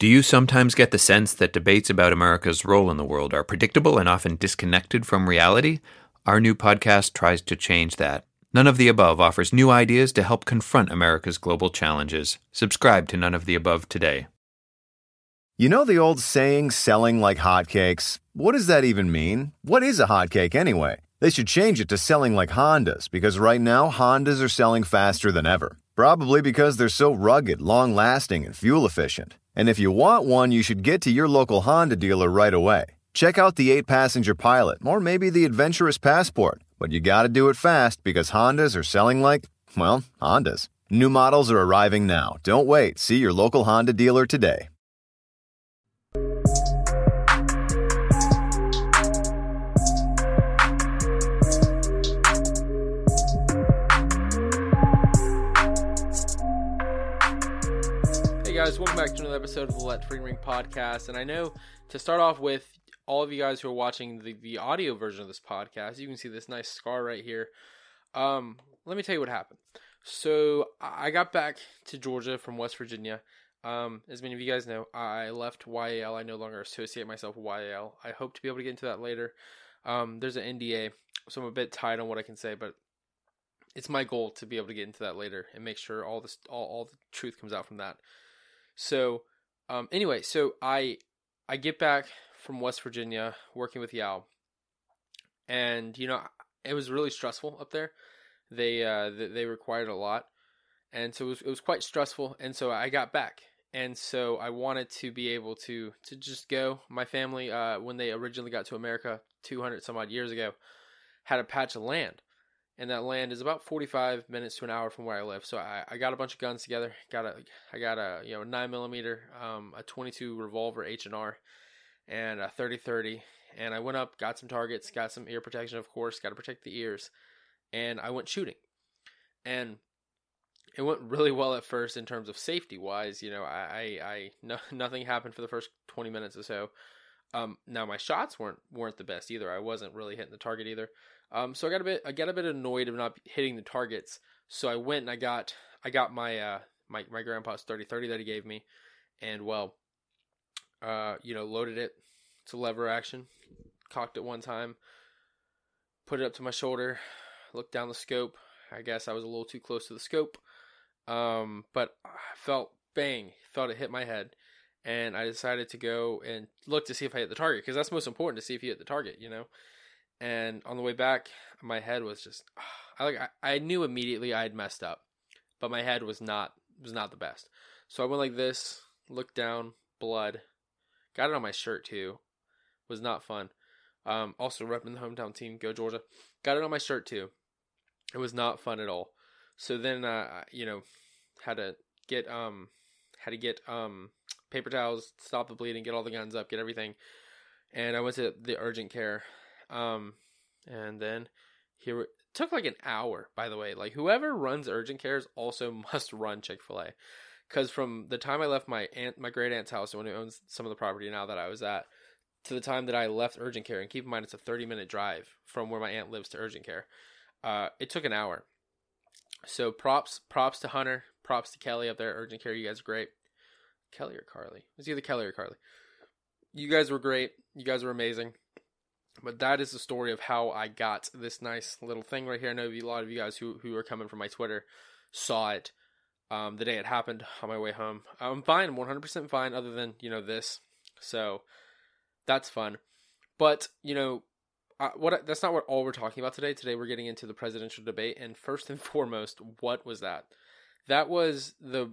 Do you sometimes get the sense that debates about America's role in the world are predictable and often disconnected from reality? Our new podcast tries to change that. None of the Above offers new ideas to help confront America's global challenges. Subscribe to None of the Above today. You know the old saying, selling like hotcakes? What does that even mean? What is a hotcake anyway? They should change it to selling like Hondas, because right now Hondas are selling faster than ever. Probably because they're so rugged, long-lasting, and fuel-efficient. And if you want one, you should get to your local Honda dealer right away. Check out the 8-passenger Pilot, or maybe the Adventurous Passport. But you gotta do it fast, because Hondas are selling like, well, Hondas. New models are arriving now. Don't wait. See your local Honda dealer today. Guys, welcome back to another episode of the Let Free Ring podcast. And I know, to start off with, all of you guys who are watching the audio version of this podcast, you can see this nice scar right here. Let me tell you what happened. So I got back to Georgia from West Virginia. As many of you guys know, I left YAL. I no longer associate myself with YAL. I hope to be able to get into that later. There's an NDA, so I'm a bit tight on what I can say, but it's my goal to be able to get into that later and make sure all the truth comes out from that. So, anyway, so I get back from West Virginia working with YAL, and, you know, it was really stressful up there. They required a lot, and so it was quite stressful, and so I got back, and so I wanted to be able to just go. My family, when they originally got to America 200 some odd years ago, had a patch of land, and that land is about 45 minutes to an hour from where I live. So I got a bunch of guns together. I got a 9mm, a 22 revolver H&R, and a 30-30. And I went up, got some targets, got some ear protection, of course, got to protect the ears. And I went shooting, and it went really well at first in terms of safety wise. You know, nothing happened for the first 20 minutes or so. Now my shots weren't the best either. I wasn't really hitting the target either. So I got a bit annoyed of not hitting the targets. So I went and I got my grandpa's 30-30 that he gave me, and loaded it to lever action, cocked it one time, put it up to my shoulder, looked down the scope. I guess I was a little too close to the scope, but I felt it hit my head, and I decided to go and look to see if I hit the target, because that's most important, to see if you hit the target, you know. And on the way back, my head was just, I knew immediately I had messed up, but my head was not the best. So I went like this, looked down, blood, got it on my shirt too, was not fun. Also repping the hometown team, go Georgia, got it on my shirt too. It was not fun at all. So then, had to get paper towels, stop the bleeding, get all the guns up, get everything. And I went to the urgent care. And then here, it took like an hour, by the way. Like, whoever runs urgent cares also must run Chick-fil-A, because from the time I left my great aunt's house, the one who owns some of the property now that I was at, to the time that I left urgent care, and keep in mind it's a 30-minute drive from where my aunt lives to urgent care, it took an hour. So props to Hunter, props to Kelly up there, urgent care. You guys are great. Kelly or Carly? It was either Kelly or Carly. You guys were great. You guys were amazing. But that is the story of how I got this nice little thing right here. I know a lot of you guys who are coming from my Twitter saw it the day it happened on my way home. I'm fine, 100% fine, other than, you know, this. So that's fun. But, you know, that's not what all we're talking about today. Today we're getting into the presidential debate. And first and foremost, what was that? That was the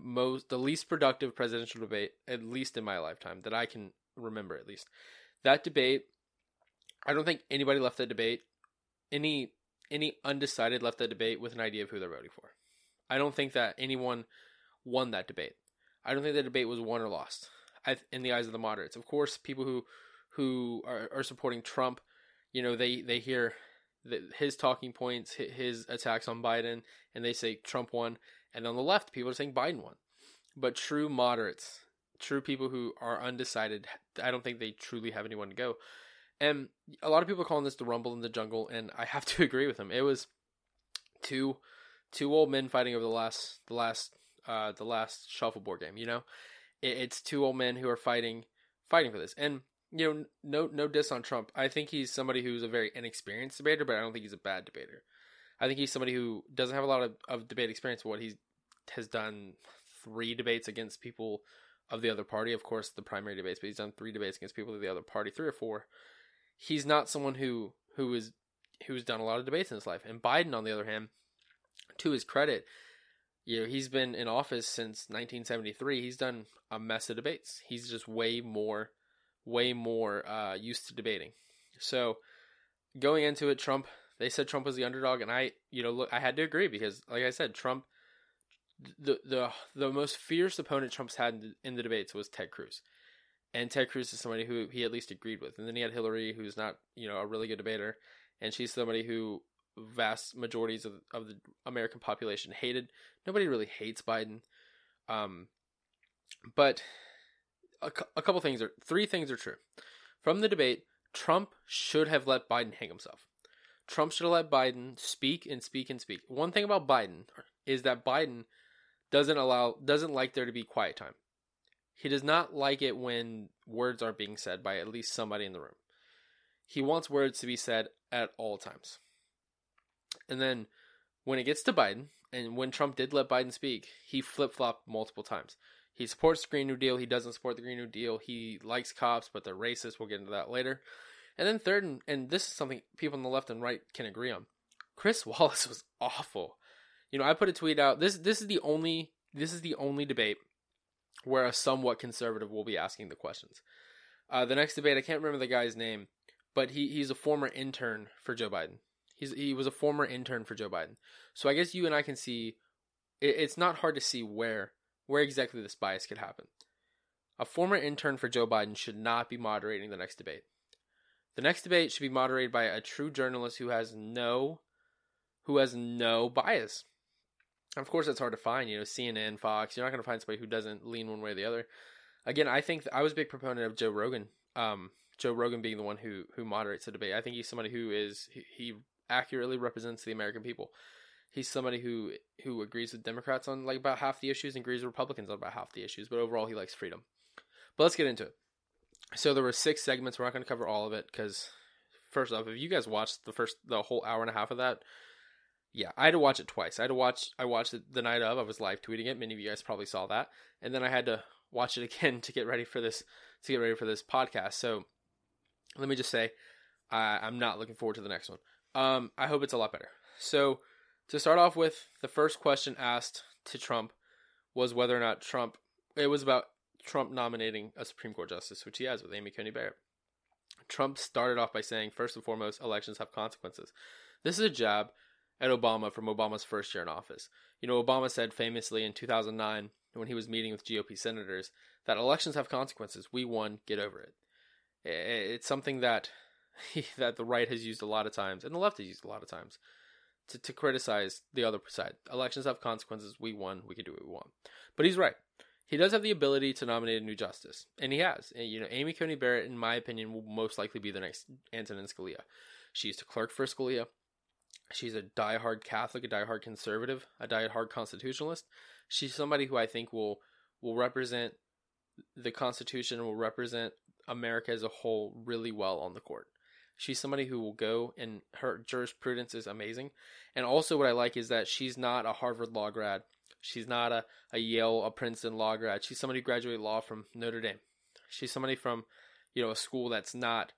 least productive presidential debate, at least in my lifetime, that I can remember at least. That debate, I don't think anybody left that debate, any undecided left that debate with an idea of who they're voting for. I don't think that anyone won that debate. I don't think the debate was won or lost in the eyes of the moderates. Of course, people who are supporting Trump, you know, they hear his talking points, his attacks on Biden, and they say Trump won. And on the left, people are saying Biden won. But true moderates, true people who are undecided, I don't think they truly have anyone to go. And a lot of people are calling this the Rumble in the Jungle, and I have to agree with them. It was two old men fighting over the last shuffleboard game, you know. It's two old men who are fighting for this. And, you know, no diss on Trump. I think he's somebody who's a very inexperienced debater, but I don't think he's a bad debater. I think he's somebody who doesn't have a lot of debate experience. What he has done 3 debates against people of the other party. Of course, the primary debates, but he's done 3 debates against people of the other party, 3 or 4. He's not someone who's done a lot of debates in his life. And Biden, on the other hand, to his credit, you know, he's been in office since 1973. He's done a mess of debates. He's just way more used to debating. So going into it, Trump, they said Trump was the underdog, and I, you know, look, I had to agree because, like I said, Trump, the most fierce opponent Trump's had in the debates was Ted Cruz. And Ted Cruz is somebody who he at least agreed with. And then he had Hillary, who's not, you know, a really good debater. And she's somebody who vast majorities of the American population hated. Nobody really hates Biden. But a couple things are, 3 things are true. From the debate, Trump should have let Biden hang himself. Trump should have let Biden speak. One thing about Biden is that Biden doesn't like there to be quiet time. He does not like it when words are being said by at least somebody in the room. He wants words to be said at all times. And then when it gets to Biden, and when Trump did let Biden speak, he flip-flopped multiple times. He supports the Green New Deal. He doesn't support the Green New Deal. He likes cops, but they're racist. We'll get into that later. And then third, and this is something people on the left and right can agree on, Chris Wallace was awful. You know, I put a tweet out. This is the only debate where a somewhat conservative will be asking the questions. The next debate, I can't remember the guy's name, but he's a former intern for Joe Biden. He was a former intern for Joe Biden. So I guess you and I can see, it's not hard to see where exactly this bias could happen. A former intern for Joe Biden should not be moderating the next debate. The next debate should be moderated by a true journalist who has no bias. Of course, that's hard to find, you know, CNN, Fox. You're not going to find somebody who doesn't lean one way or the other. Again, I think I was a big proponent of Joe Rogan. Joe Rogan being the one who moderates the debate. I think he's somebody who is, he accurately represents the American people. He's somebody who agrees with Democrats on like about half the issues and agrees with Republicans on about half the issues, but overall he likes freedom. But let's get into it. So there were 6 segments. We're not going to cover all of it because, first off, if you guys watched the whole hour and a half of that, yeah, I had to watch it twice. I watched it the night of. I was live tweeting it. Many of you guys probably saw that, and then I had to watch it again to get ready for this podcast. So let me just say, I'm not looking forward to the next one. I hope it's a lot better. So to start off with, the first question asked to Trump was whether or not Trump. It was about Trump nominating a Supreme Court justice, which he has with Amy Coney Barrett. Trump started off by saying, first and foremost, elections have consequences. This is a jab at Obama from Obama's first year in office. You know, Obama said famously in 2009, when he was meeting with GOP senators, that elections have consequences. We won. Get over it. It's something that the right has used a lot of times, and the left has used a lot of times, to criticize the other side. Elections have consequences. We won. We can do what we want. But he's right. He does have the ability to nominate a new justice, and he has. And, you know, Amy Coney Barrett, in my opinion, will most likely be the next Antonin Scalia. She used to clerk for Scalia. She's a diehard Catholic, a diehard conservative, a diehard constitutionalist. She's somebody who I think will represent the Constitution, will represent America as a whole really well on the court. She's somebody who will go, and her jurisprudence is amazing. And also what I like is that she's not a Harvard law grad. She's not a Yale, a Princeton law grad. She's somebody who graduated law from Notre Dame. She's somebody from, you know, a school that's not.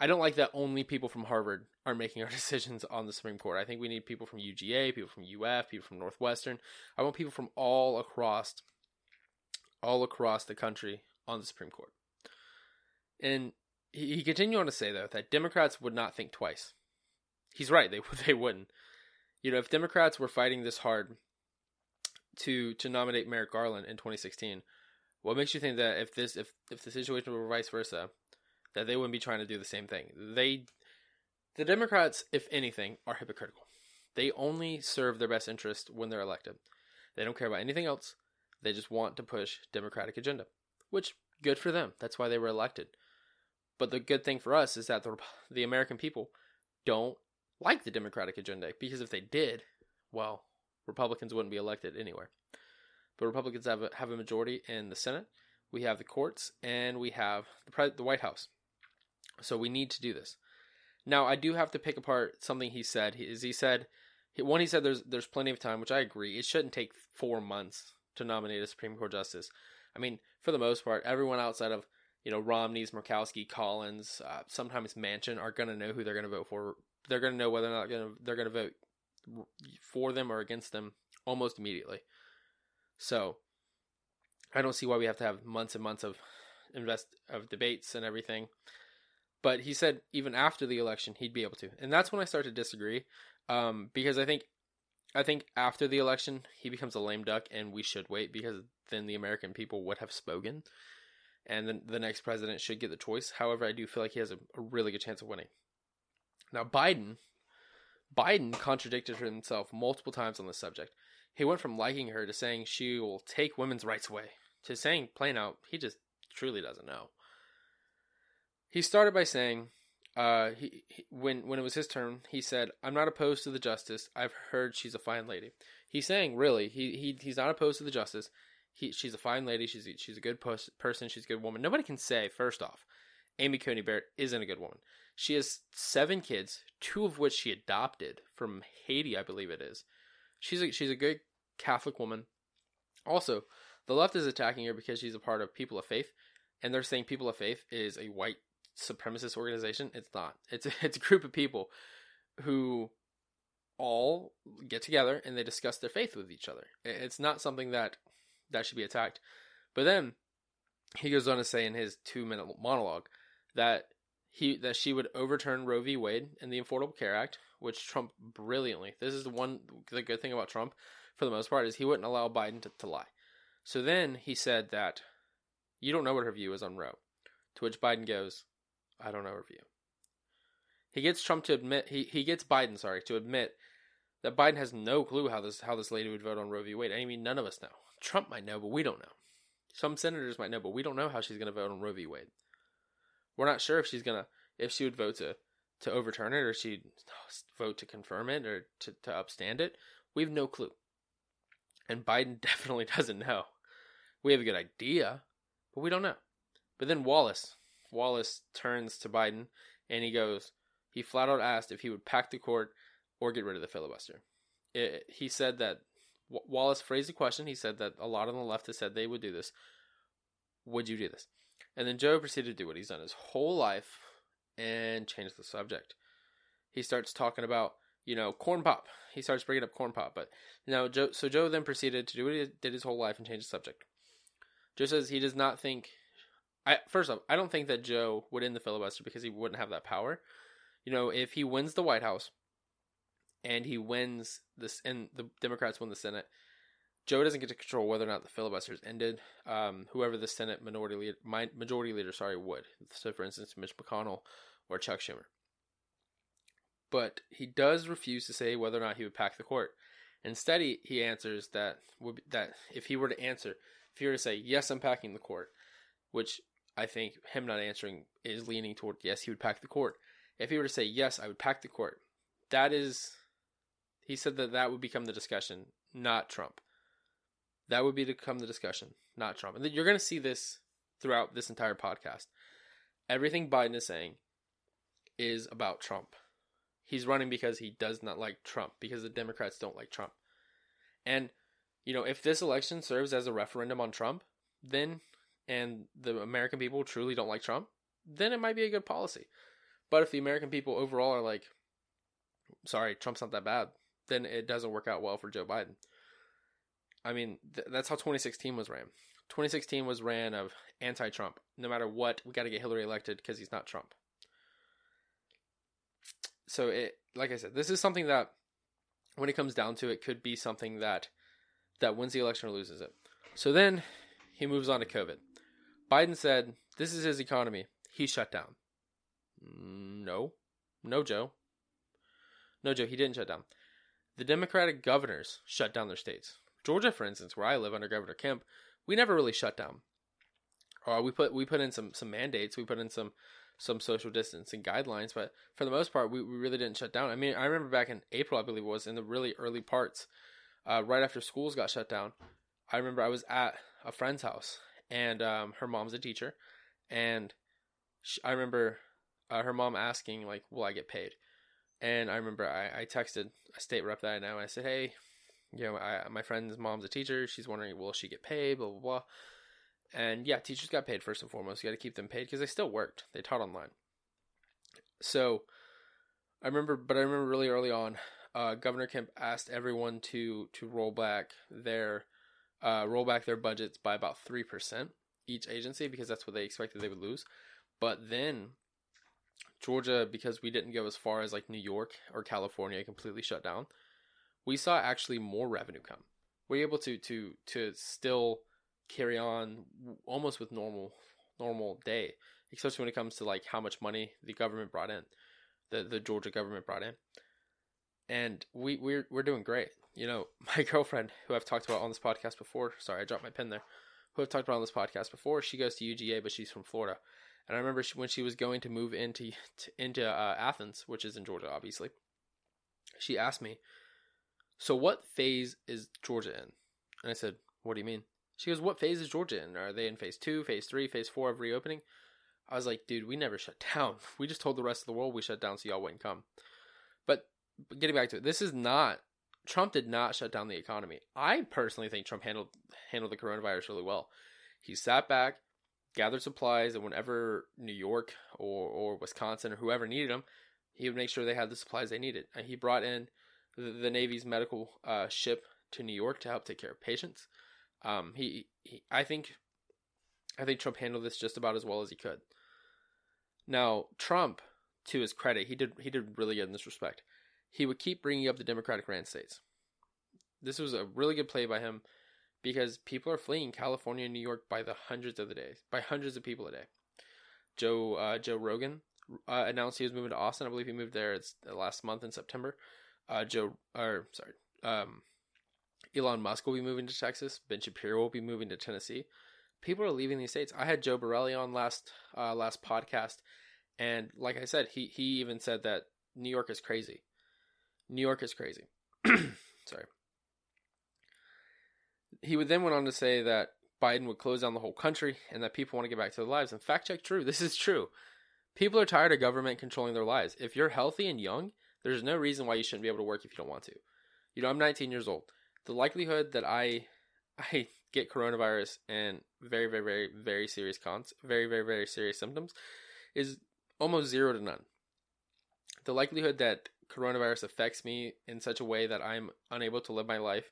I don't like that only people from Harvard are making our decisions on the Supreme Court. I think we need people from UGA, people from UF, people from Northwestern. I want people from all across the country on the Supreme Court. And he continued on to say, though, that Democrats would not think twice. He's right. They wouldn't. You know, if Democrats were fighting this hard to nominate Merrick Garland in 2016, what makes you think that if the situation were vice versa, that they wouldn't be trying to do the same thing? The Democrats, if anything, are hypocritical. They only serve their best interest when they're elected. They don't care about anything else. They just want to push Democratic agenda, which, good for them. That's why they were elected. But the good thing for us is that the American people don't like the Democratic agenda, because if they did, well, Republicans wouldn't be elected anywhere. The Republicans have a majority in the Senate. We have the courts, and we have the White House. So we need to do this. Now, I do have to pick apart something he said. He said there's plenty of time, which I agree. It shouldn't take 4 months to nominate a Supreme Court justice. I mean, for the most part, everyone outside of, Romney's, Murkowski, Collins, sometimes Manchin are going to know who they're going to vote for. They're going to know whether or not they're going to vote for them or against them almost immediately. So I don't see why we have to have months and months of debates and everything. But he said even after the election, he'd be able to. And that's when I start to disagree, because I think after the election, he becomes a lame duck and we should wait, because then the American people would have spoken and then the next president should get the choice. However, I do feel like he has a really good chance of winning. Now, Biden contradicted himself multiple times on this subject. He went from liking her to saying she will take women's rights away to saying, plain out, he just truly doesn't know. He started by saying, when it was his turn, he said, "I'm not opposed to the justice. I've heard she's a fine lady." He's saying, really, he's not opposed to the justice. She's a fine lady. She's a good person. She's a good woman. Nobody can say, first off, Amy Coney Barrett isn't a good woman. She has 7 kids, 2 of which she adopted from Haiti, I believe it is. She's a good Catholic woman. Also, the left is attacking her because she's a part of People of Faith, and they're saying People of Faith is a white supremacist organization. It's not. It's a group of people who all get together and they discuss their faith with each other. It's not something that should be attacked. But then he goes on to say in his 2-minute monologue that she would overturn Roe v. Wade and the Affordable Care Act, which Trump brilliantly. This is the good thing about Trump, for the most part, is he wouldn't allow Biden to lie. So then he said that you don't know what her view is on Roe, to which Biden goes, "I don't know her view." He gets Trump to admit he gets Biden to admit that Biden has no clue how this lady would vote on Roe v. Wade. I mean, none of us know. Trump might know, but we don't know. Some senators might know, but we don't know how she's going to vote on Roe v. Wade. We're not sure if she would vote to overturn it, or she'd vote to confirm it, or to upstand it. We have no clue. And Biden definitely doesn't know. We have a good idea, but we don't know. But then Wallace turns to Biden and he flat out asked if he would pack the court or get rid of the filibuster. He said that Wallace phrased the question. He said that a lot on the left has said they would do this. Would you do this? And then Joe proceeded to do what he's done his whole life and change the subject. He starts talking about, corn pop. He starts bringing up corn pop. But Joe then proceeded to do what he did his whole life and change the subject. Joe says he does not think. First off, I don't think that Joe would end the filibuster because he wouldn't have that power. If he wins the White House and he wins this, and the Democrats win the Senate, Joe doesn't get to control whether or not the filibuster is ended. Whoever the Senate majority leader would. So, for instance, Mitch McConnell or Chuck Schumer. But he does refuse to say whether or not he would pack the court. Instead, he answers that if he were to say, "Yes, I'm packing the court," which I think him not answering is leaning toward, yes, he would pack the court. If he were to say, "Yes, I would pack the court," he said that would become the discussion, not Trump. That would become the discussion, not Trump. And you're going to see this throughout this entire podcast. Everything Biden is saying is about Trump. He's running because he does not like Trump, because the Democrats don't like Trump. And, if this election serves as a referendum on Trump, then, and the American people truly don't like Trump, then it might be a good policy. But if the American people overall are like, sorry, Trump's not that bad, then it doesn't work out well for Joe Biden. I mean, that's how 2016 was ran. 2016 was ran of anti-Trump. No matter what, we got to get Hillary elected because he's not Trump. So, like I said, this is something that, when it comes down to it, could be something that wins the election or loses it. So then he moves on to COVID. Biden said, this is his economy. He shut down. No, Joe, he didn't shut down. The Democratic governors shut down their states. Georgia, for instance, where I live under Governor Kemp, we never really shut down. We put in some mandates. We put in some social distancing guidelines, but for the most part, we really didn't shut down. I mean, I remember back in April, I believe it was, in the really early parts, right after schools got shut down, I remember I was at a friend's house, and her mom's a teacher, and I remember her mom asking, like, will I get paid? And I remember I texted a state rep that night, and I said, hey, you know, my friend's mom's a teacher. She's wondering, will she get paid, blah, blah, blah. And yeah, teachers got paid first and foremost. You got to keep them paid because they still worked. They taught online. So I remember really early on, Governor Kemp asked everyone to roll back their budgets by about 3%, each agency, because that's what they expected they would lose. But then Georgia, because we didn't go as far as like New York or California, completely shut down, we saw actually more revenue come. We were able to still carry on almost with normal day, especially when it comes to like how much money the government brought in, the Georgia government brought in. And we're doing great. You know, my girlfriend, who I've talked about on this podcast before, sorry, I dropped my pen there, who I've talked about on this podcast before, she goes to UGA, but she's from Florida. And I remember when she was going to move into Athens, which is in Georgia, obviously, she asked me, so what phase is Georgia in? And I said, what do you mean? She goes, what phase is Georgia in? Are they in phase 2, phase 3, phase 4 of reopening? I was like, dude, we never shut down. We just told the rest of the world we shut down so y'all wouldn't come. But getting back to it, Trump did not shut down the economy. I personally think Trump handled the coronavirus really well. He sat back, gathered supplies, and whenever New York or Wisconsin or whoever needed them, he would make sure they had the supplies they needed. And he brought in the Navy's medical ship to New York to help take care of patients. I think Trump handled this just about as well as he could. Now, Trump, to his credit, he did really good in this respect. He would keep bringing up the Democratic ran states. This was a really good play by him, because people are fleeing California and New York by hundreds of people a day. Joe Rogan announced he was moving to Austin. I believe he moved there last month in September. Elon Musk will be moving to Texas. Ben Shapiro will be moving to Tennessee. People are leaving these states. I had Joe Borelli on last podcast, and like I said, he even said that New York is crazy. New York is crazy. Sorry. He would then went on to say that Biden would close down the whole country and that people want to get back to their lives. And fact check, true. This is true. People are tired of government controlling their lives. If you're healthy and young, there's no reason why you shouldn't be able to work if you don't want to. You know, I'm 19 years old. The likelihood that I get coronavirus and very, very, very, very serious very, very, very serious symptoms is almost zero to none. The likelihood that coronavirus affects me in such a way that I'm unable to live my life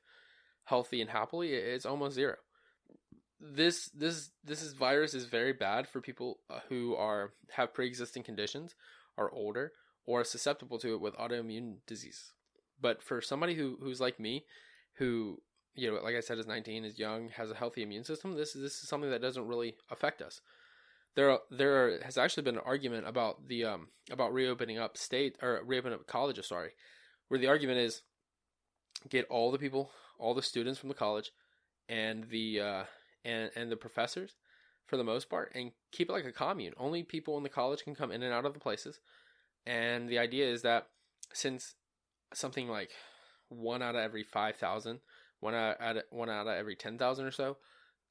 healthy and happily, it's almost zero. This virus is very bad for people who have pre-existing conditions, are older, or are susceptible to it with autoimmune disease. But for somebody who's like me, who, you know, like I said, is 19, is young, has a healthy immune system, this is something that doesn't really affect us. There has actually been an argument about the about reopening up reopening up colleges, where the argument is get all the people, all the students from the college, and the professors, for the most part, and keep it like a commune. Only people in the college can come in and out of the places, and the idea is that since something like 1 out of every 5,000, one out of every 10,000 or so,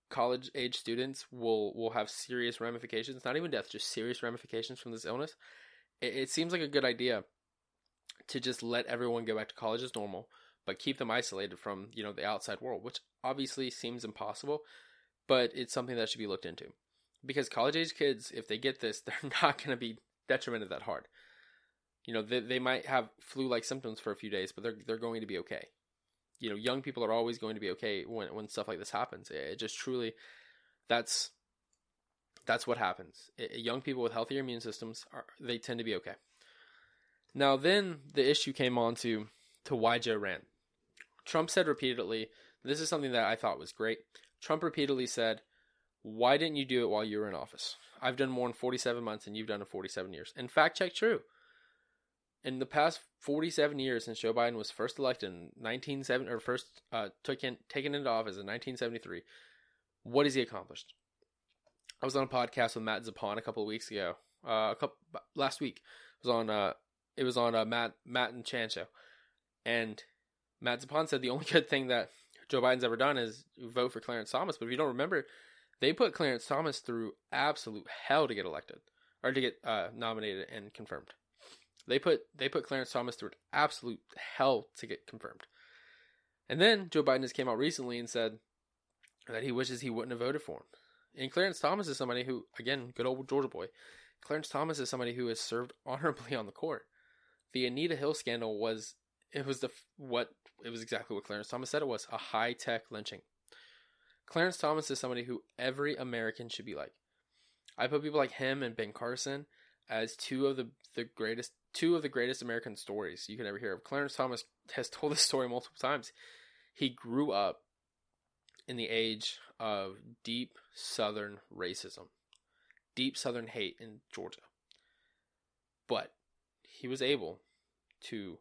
college age students will have serious ramifications, not even death, just serious ramifications from this illness. It seems like a good idea to just let everyone go back to college as normal, but keep them isolated from, you know, the outside world, which obviously seems impossible, but it's something that should be looked into, because college age kids, if they get this, they're not going to be detrimented that hard. You know, they might have flu-like symptoms for a few days, but they're going to be okay. You know, young people are always going to be okay when stuff like this happens. It just truly, that's what happens. Young people with healthier immune systems, they tend to be okay. Now then the issue came on to why Joe ran. Trump said repeatedly, this is something that I thought was great. Trump repeatedly said, why didn't you do it while you were in office? I've done more in 47 months than you've done in 47 years. And fact check, true. In the past 47 years since Joe Biden was first elected in 1970, or first taken into office in 1973, what has he accomplished? I was on a podcast with Matt Zapon a couple of weeks ago. Last week it was on Matt and Chan show, and Matt Zapon said the only good thing that Joe Biden's ever done is vote for Clarence Thomas. But if you don't remember, they put Clarence Thomas through absolute hell to get elected or to get nominated and confirmed. They put Clarence Thomas through absolute hell to get confirmed. And then Joe Biden just came out recently and said that he wishes he wouldn't have voted for him. And Clarence Thomas is somebody who, again, good old Georgia boy, Clarence Thomas is somebody who has served honorably on the court. The Anita Hill scandal was exactly what Clarence Thomas said it was, a high-tech lynching. Clarence Thomas is somebody who every American should be like. I put people like him and Ben Carson as two of the greatest American stories you could ever hear of. Clarence Thomas has told this story multiple times. He grew up in the age of deep Southern racism, deep Southern hate in Georgia. But he was able to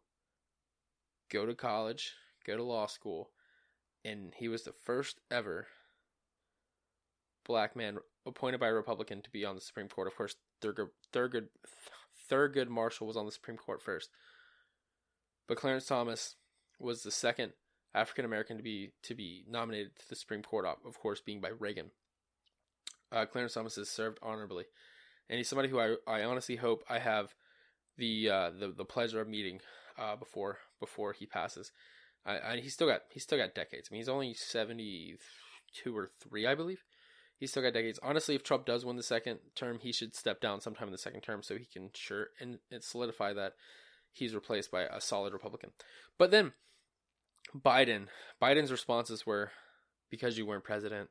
go to college, go to law school, and he was the first ever black man appointed by a Republican to be on the Supreme Court. Of course, Thurgood Marshall was on the Supreme Court first, but Clarence Thomas was the second African American to be nominated to the Supreme Court, of course, being by Reagan. Clarence Thomas has served honorably, and he's somebody who I honestly hope I have the pleasure of meeting before he passes. He's still got decades. I mean, he's only 72 or 3, I believe. He's still got decades. Honestly, if Trump does win the second term, he should step down sometime in the second term so he can and solidify that he's replaced by a solid Republican. But then Biden's responses were, because you weren't president,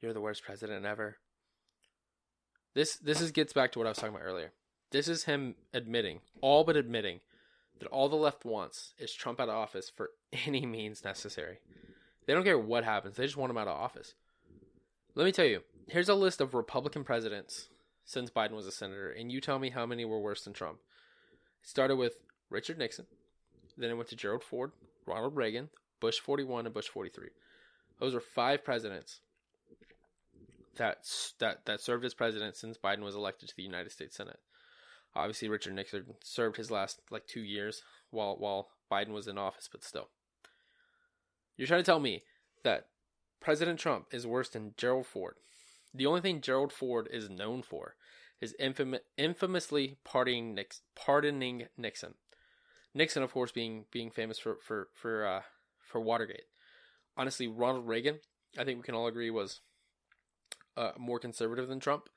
you're the worst president ever. This gets back to what I was talking about earlier. This is him all but admitting that all the left wants is Trump out of office for any means necessary. They don't care what happens. They just want him out of office. Let me tell you, here's a list of Republican presidents since Biden was a senator, and you tell me how many were worse than Trump. It started with Richard Nixon, then it went to Gerald Ford, Ronald Reagan, Bush 41, and Bush 43. Those are 5 presidents that served as president since Biden was elected to the United States Senate. Obviously, Richard Nixon served his last 2 years while Biden was in office, but still. You're trying to tell me that President Trump is worse than Gerald Ford. The only thing Gerald Ford is known for is infamously pardoning Nixon. Nixon, of course, being famous for Watergate. Honestly, Ronald Reagan, I think we can all agree, was more conservative than Trump.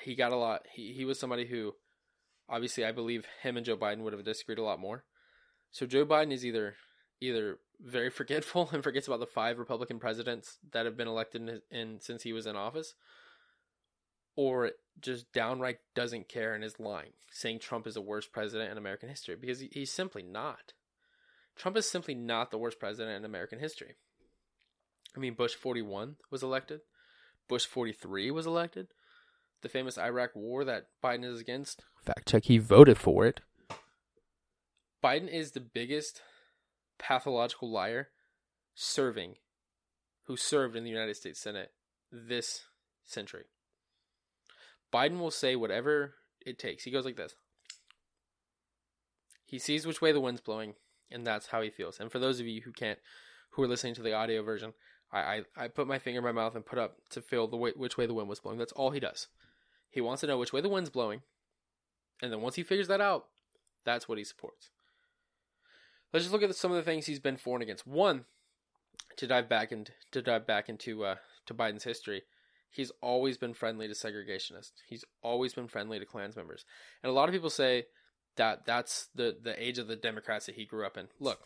He got a lot. He was somebody who, obviously, I believe him and Joe Biden would have disagreed a lot more. So Joe Biden is either very forgetful and forgets about the 5 Republican presidents that have been elected since he was in office, or just downright doesn't care and is lying, saying Trump is the worst president in American history, because he's simply not. Trump is simply not the worst president in American history. I mean, Bush 41 was elected. Bush 43 was elected. The famous Iraq war that Biden is against, fact check, he voted for it. Biden is the biggest pathological liar who served in the United States Senate this century. Biden will say whatever it takes. He goes like this. He sees which way the wind's blowing, and that's how he feels. And for those of you who are listening to the audio version, I put my finger in my mouth and put up to feel which way the wind was blowing. That's all he does. He wants to know which way the wind's blowing, and then once he figures that out, that's what he supports. Let's just look at some of the things he's been for and against. One, to dive back into Biden's history, he's always been friendly to segregationists. He's always been friendly to Klan members. And a lot of people say that's the age of the Democrats that he grew up in. Look,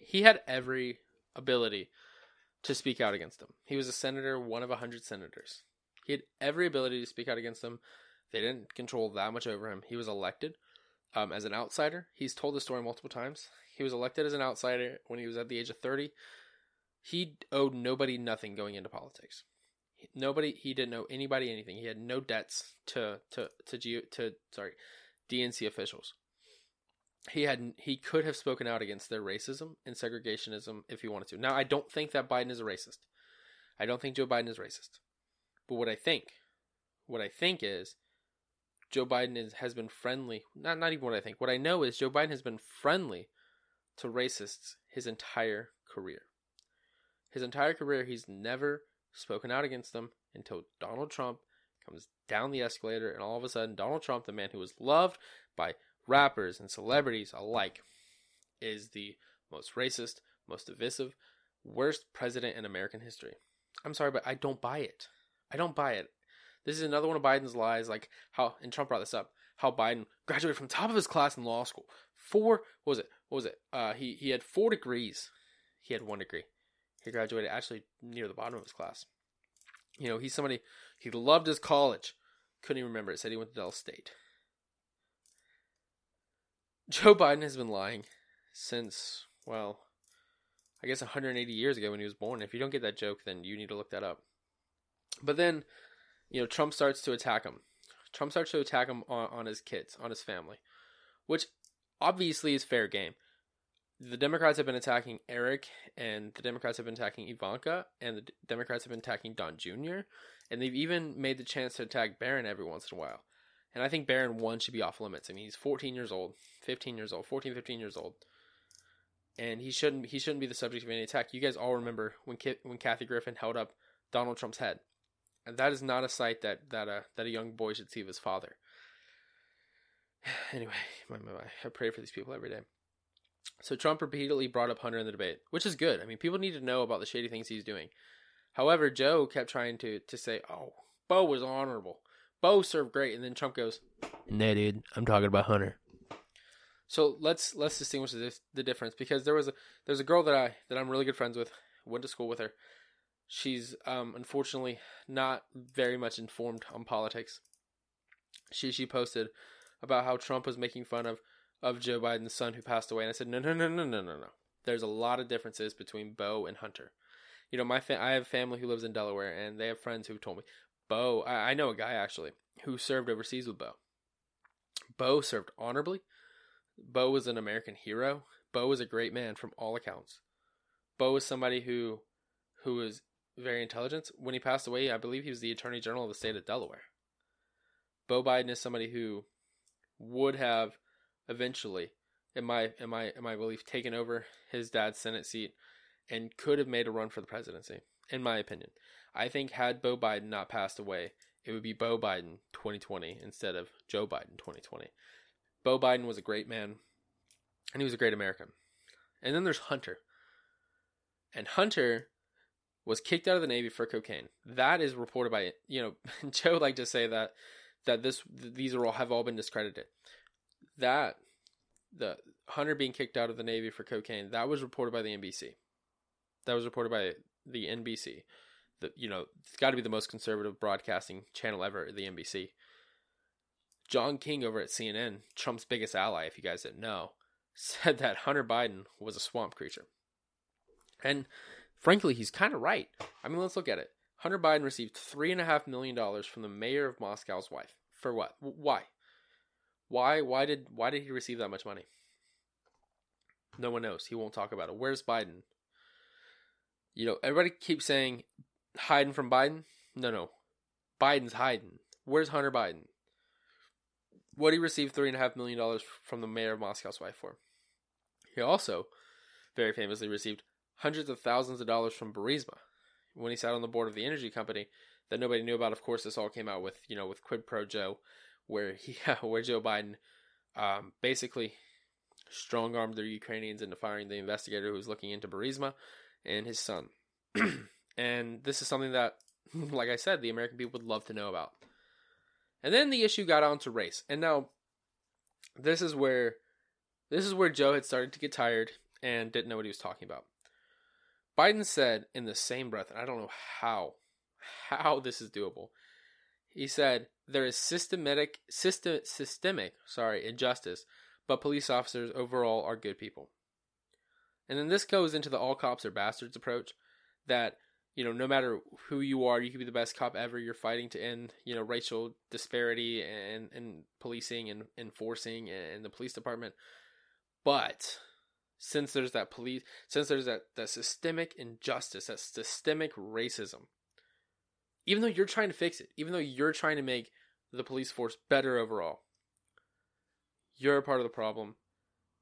he had every ability to speak out against them. He was a senator, one of 100 senators. He had every ability to speak out against them. They didn't control that much over him. He was elected as an outsider. He's told the story multiple times. He was elected as an outsider when he was at the age of 30. He owed nobody nothing going into politics. He didn't owe anybody anything. He had no debts to DNC officials. He could have spoken out against their racism and segregationism if he wanted to. Now, I don't think that Biden is a racist. I don't think Joe Biden is racist. But what I think is Joe Biden has been friendly. Not even what I think. What I know is Joe Biden has been friendly to racists his entire career. His entire career, he's never spoken out against them until Donald Trump comes down the escalator, and all of a sudden, Donald Trump, the man who was loved by rappers and celebrities alike, is the most racist, most divisive, worst president in American history. I'm sorry, but I don't buy it. I don't buy it. This is another one of Biden's lies, like how, and Trump brought this up, how Biden graduated from top of his class in law school. He had 4 degrees. He had 1 degree. He graduated actually near the bottom of his class. You know, he's somebody, he loved his college. Couldn't even remember it. Said he went to Dell State. Joe Biden has been lying since, well, I guess 180 years ago when he was born. If you don't get that joke, then you need to look that up. But then, you know, Trump starts to attack him. Trump starts to attack him on his kids, on his family, which obviously is fair game. The Democrats have been attacking Eric, and the Democrats have been attacking Ivanka, and the Democrats have been attacking Don Jr., and they've even made the chance to attack Barron every once in a while. And I think Barron 1 should be off limits. I mean, he's 15, years old. And he shouldn't be the subject of any attack. You guys all remember when Kathy Griffin held up Donald Trump's head. And that is not a sight that a young boy should see of his father. Anyway, I pray for these people every day. So Trump repeatedly brought up Hunter in the debate, which is good. I mean, people need to know about the shady things he's doing. However, Joe kept trying to say, oh, Beau was honorable. Beau served great. And then Trump goes, nah, dude, I'm talking about Hunter. So let's distinguish the difference, because there's a girl that I'm really good friends with, went to school with her. She's unfortunately not very much informed on politics. She posted about how Trump was making fun of Joe Biden's son who passed away, and I said, no. There's a lot of differences between Beau and Hunter. You know, I have family who lives in Delaware, and they have friends who told me, Beau, I know a guy actually who served overseas with Beau. Beau served honorably. Beau was an American hero. Beau was a great man from all accounts. Beau was somebody who was very intelligent. When he passed away, I believe he was the Attorney General of the state of Delaware. Beau Biden is somebody who would have eventually, in my belief, taken over his dad's Senate seat and could have made a run for the presidency, in my opinion. I think had Beau Biden not passed away, it would be Beau Biden 2020 instead of Joe Biden 2020. Beau Biden was a great man, and he was a great American. And then there's Hunter. And Hunter was kicked out of the Navy for cocaine. That is reported by, you know, Joe liked to say that these have all been discredited. That, the Hunter being kicked out of the Navy for cocaine, that was reported by the NBC. That was reported by the NBC. You know, it's got to be the most conservative broadcasting channel ever, the NBC. John King over at CNN, Trump's biggest ally, if you guys didn't know, said that Hunter Biden was a swamp creature. And frankly, he's kind of right. I mean, let's look at it. Hunter Biden received $3.5 million from the mayor of Moscow's wife. For what? Why? Why did he receive that much money? No one knows. He won't talk about it. Where's Biden? You know, everybody keeps saying hiding from Biden. No. Biden's hiding. Where's Hunter Biden? What he received $3.5 million from the mayor of Moscow's wife for. He also very famously received hundreds of thousands of dollars from Burisma when he sat on the board of the energy company that nobody knew about. Of course, this all came out with quid pro Joe, where Joe Biden basically strong-armed the Ukrainians into firing the investigator who was looking into Burisma and his son. And this is something that, like I said, the American people would love to know about. And then the issue got onto race. And now, this is where Joe had started to get tired and didn't know what he was talking about. Biden said in the same breath, and I don't know how this is doable, he said, there is systemic injustice, but police officers overall are good people. And then this goes into the all cops are bastards approach that, you know, no matter who you are, you could be the best cop ever. You're fighting to end, you know, racial disparity and policing and enforcing and the police department. But since there's that that systemic injustice, that systemic racism, even though you're trying to fix it, even though you're trying to make the police force better overall, you're a part of the problem,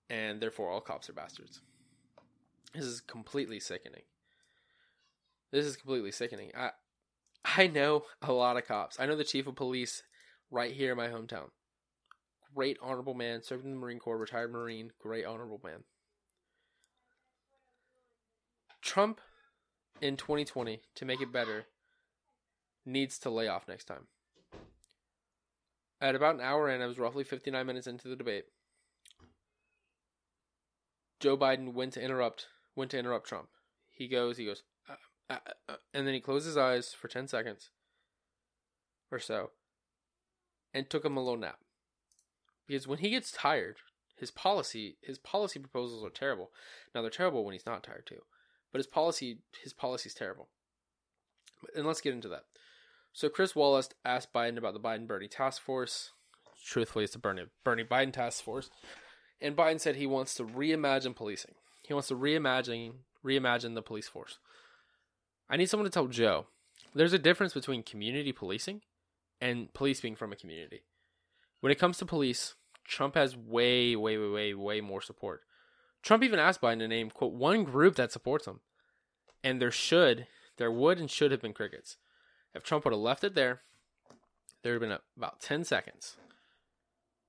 and therefore all cops are bastards. This is completely sickening. This is completely sickening. I know a lot of cops. I know the chief of police right here in my hometown. Great honorable man, served in the Marine Corps, retired Marine, great honorable man. Trump in 2020, to make it better, needs to lay off next time. At about an hour in, I was roughly 59 minutes into the debate. Joe Biden went to interrupt Trump. He goes, and then he closed his eyes for 10 seconds or so and took him a little nap. Because when he gets tired, his policy proposals are terrible. Now, they're terrible when he's not tired too, but his policy is terrible. And let's get into that. So Chris Wallace asked Biden about the Biden-Bernie task force. Truthfully, it's the Bernie-Biden task force. And Biden said he wants to reimagine policing. He wants to reimagine the police force. I need someone to tell Joe there's a difference between community policing and police being from a community. When it comes to police, Trump has way, way, way, way, way more support. Trump even asked Biden to name, quote, one group that supports him. And there would and should have been crickets. If Trump would have left it there would have been about 10 seconds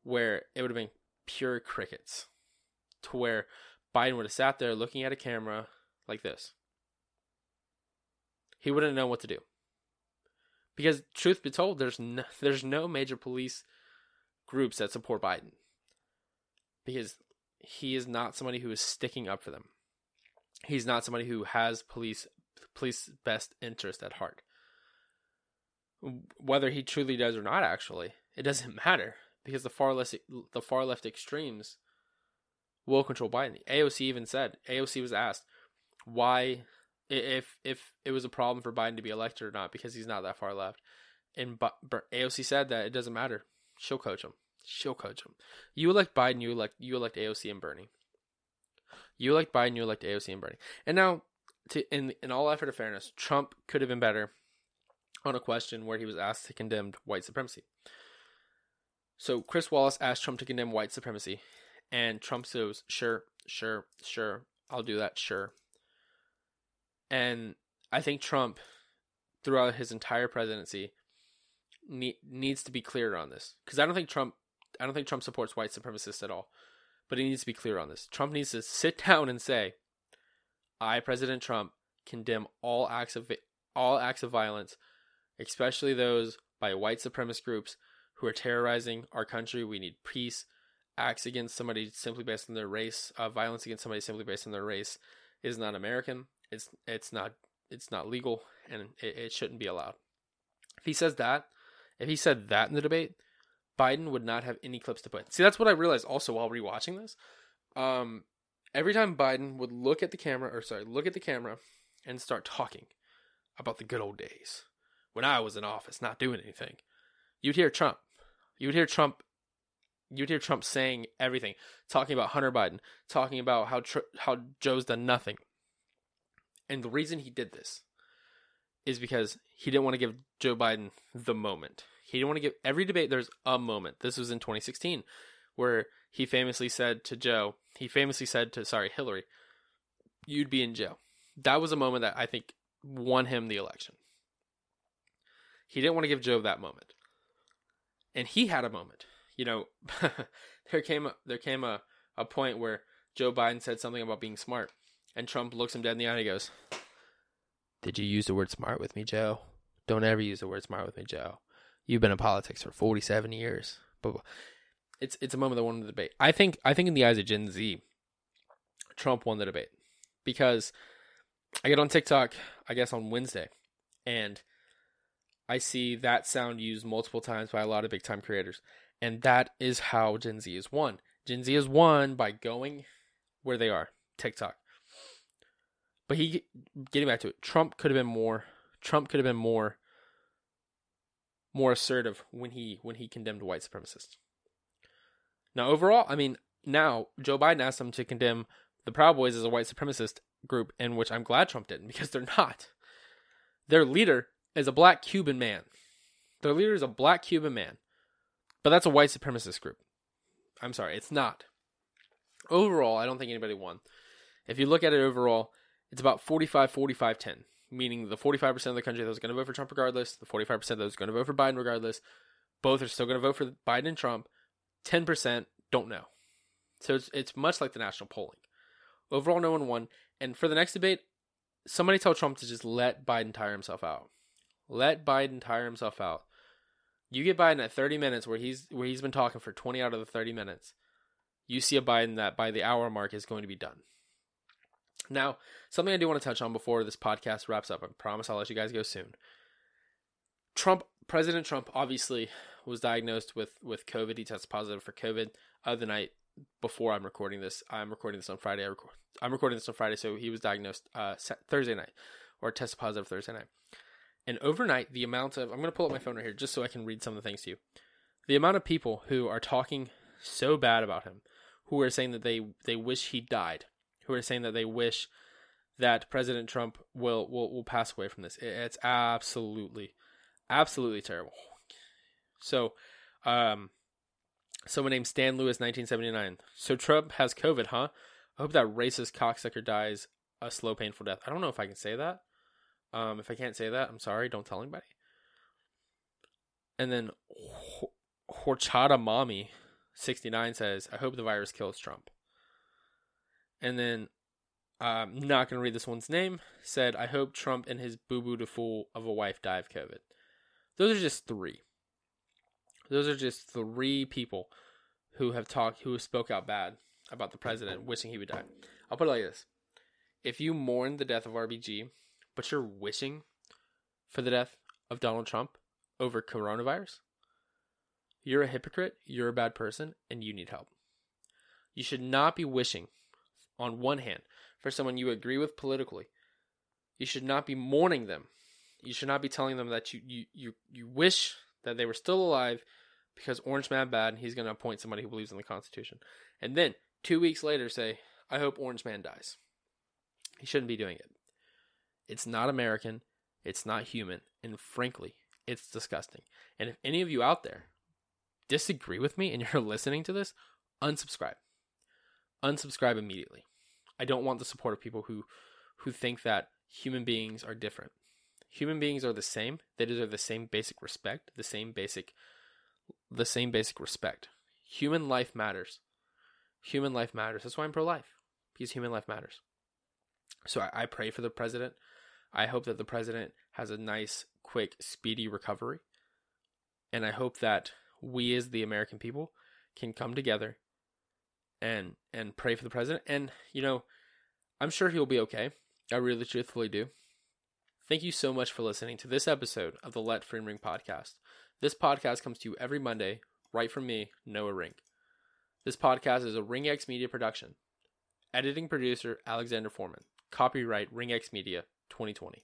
where it would have been pure crickets, to where Biden would have sat there looking at a camera like this. He wouldn't know what to do. Because truth be told, there's no major police groups that support Biden. Because he is not somebody who is sticking up for them. He's not somebody who has police best interest at heart. Whether he truly does or not, actually, it doesn't matter. Because the far left extremes will control Biden. AOC even said, AOC was asked why, if it was a problem for Biden to be elected or not, because he's not that far left. And AOC said that it doesn't matter. She'll coach him. She'll coach him. You elect Biden, you elect AOC and Bernie. You elect Biden, you elect AOC and Bernie. And now, in all effort of fairness, Trump could have been better on a question where he was asked to condemn white supremacy. So Chris Wallace asked Trump to condemn white supremacy, and Trump says, sure, I'll do that, sure. And I think Trump, throughout his entire presidency, needs to be clearer on this, because I don't think Trump supports white supremacists at all, but he needs to be clear on this. Trump needs to sit down and say, I, President Trump, condemn all acts of violence, especially those by white supremacist groups who are terrorizing our country. We need peace. Acts against somebody simply based on their race, violence against somebody simply based on their race, is not American. It's not legal, and it shouldn't be allowed. If he said that in the debate, Biden would not have any clips to put. See, that's what I realized also while rewatching this. Every time Biden would look at the camera and start talking about the good old days when I was in office, not doing anything, You'd hear Trump saying everything, talking about Hunter Biden, talking about how Joe's done nothing. And the reason he did this is because he didn't want to give Joe Biden the moment. He didn't want to give every debate. There's a moment. This was in 2016, where he famously said to Joe, Hillary, you'd be in jail. That was a moment that I think won him the election. He didn't want to give Joe that moment. And he had a moment. You know, there came a point where Joe Biden said something about being smart, and Trump looks him dead in the eye and he goes, did you use the word smart with me, Joe? Don't ever use the word smart with me, Joe. You've been in politics for 47 years. But it's a moment that won the debate. I think in the eyes of Gen Z, Trump won the debate. Because I get on TikTok, I guess on Wednesday, and I see that sound used multiple times by a lot of big-time creators. And that is how Gen Z is won. Gen Z is won by going where they are, TikTok. But getting back to it, Trump could have been more assertive when he condemned white supremacists. Now, overall, I mean, now Joe Biden asked him to condemn the Proud Boys as a white supremacist group, in which I'm glad Trump didn't, because they're not. Their leader is a black Cuban man. Their leader is a black Cuban man. But that's a white supremacist group. I'm sorry, it's not. Overall, I don't think anybody won. If you look at it overall, it's about 45-45-10. meaning the 45% of the country that was going to vote for Trump regardless, the 45% that was going to vote for Biden regardless, both are still going to vote for Biden and Trump. 10% don't know. So it's much like the national polling. Overall, no one won. And for the next debate, somebody tell Trump to just let Biden tire himself out. Let Biden tire himself out. You get Biden at 30 minutes where he's been talking for 20 out of the 30 minutes. You see a Biden that by the hour mark is going to be done. Now, something I do want to touch on before this podcast wraps up. I promise I'll let you guys go soon. President Trump obviously was diagnosed with COVID. He tested positive for COVID the night before I'm recording this. I'm recording this on Friday. I'm recording this on Friday, so he was diagnosed Thursday night, or tested positive Thursday night. And overnight, the amount of... I'm going to pull up my phone right here just so I can read some of the things to you. The amount of people who are talking so bad about him, who are saying that they wish he died, who are saying that they wish that President Trump will pass away from this. It's absolutely terrible. So, someone named Stan Lewis, 1979. So Trump has COVID, huh? I hope that racist cocksucker dies a slow, painful death. I don't know if I can say that. If I can't say that, I'm sorry. Don't tell anybody. And then Horchata Mommy, 69, says, I hope the virus kills Trump. And then, I'm not going to read this one's name, said, I hope Trump and his boo-boo to fool of a wife die of COVID. Those are just three people who have talked, who spoke out bad about the president, wishing he would die. I'll put it like this. If you mourn the death of RBG, but you're wishing for the death of Donald Trump over coronavirus, you're a hypocrite, you're a bad person, and you need help. You should not be wishing, on one hand, for someone you agree with politically. You should not be mourning them. You should not be telling them that you wish that they were still alive because Orange Man bad and he's going to appoint somebody who believes in the Constitution. And then 2 weeks later say, I hope Orange Man dies. He shouldn't be doing it. It's not American. It's not human. And frankly, it's disgusting. And if any of you out there disagree with me and you're listening to this, unsubscribe. Unsubscribe immediately. I don't want the support of people who think that human beings are different. Human beings are the same. They deserve the same basic respect, the same basic respect. Human life matters. Human life matters. That's why I'm pro-life, because human life matters. So I pray for the president. I hope that the president has a nice, quick, speedy recovery. And I hope that we as the American people can come together and pray for the president. And, you know, I'm sure he'll be okay. I really truthfully do. Thank you so much for listening to this episode of the Let Freedom Ring podcast. This podcast comes to you every Monday, right from me, Noah Rink. This podcast is a RingX Media production. Editing producer, Alexander Foreman. Copyright RingX Media 2020.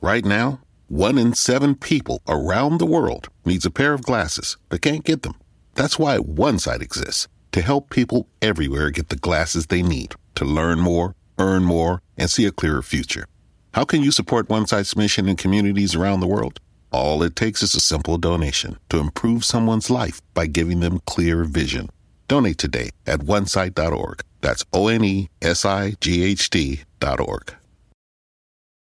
Right now, 1 in 7 people around the world needs a pair of glasses but can't get them. That's why OneSight exists, to help people everywhere get the glasses they need to learn more, earn more, and see a clearer future. How can you support OneSight's mission in communities around the world? All it takes is a simple donation to improve someone's life by giving them clear vision. Donate today at onesight.org. That's ONESIGHT.org.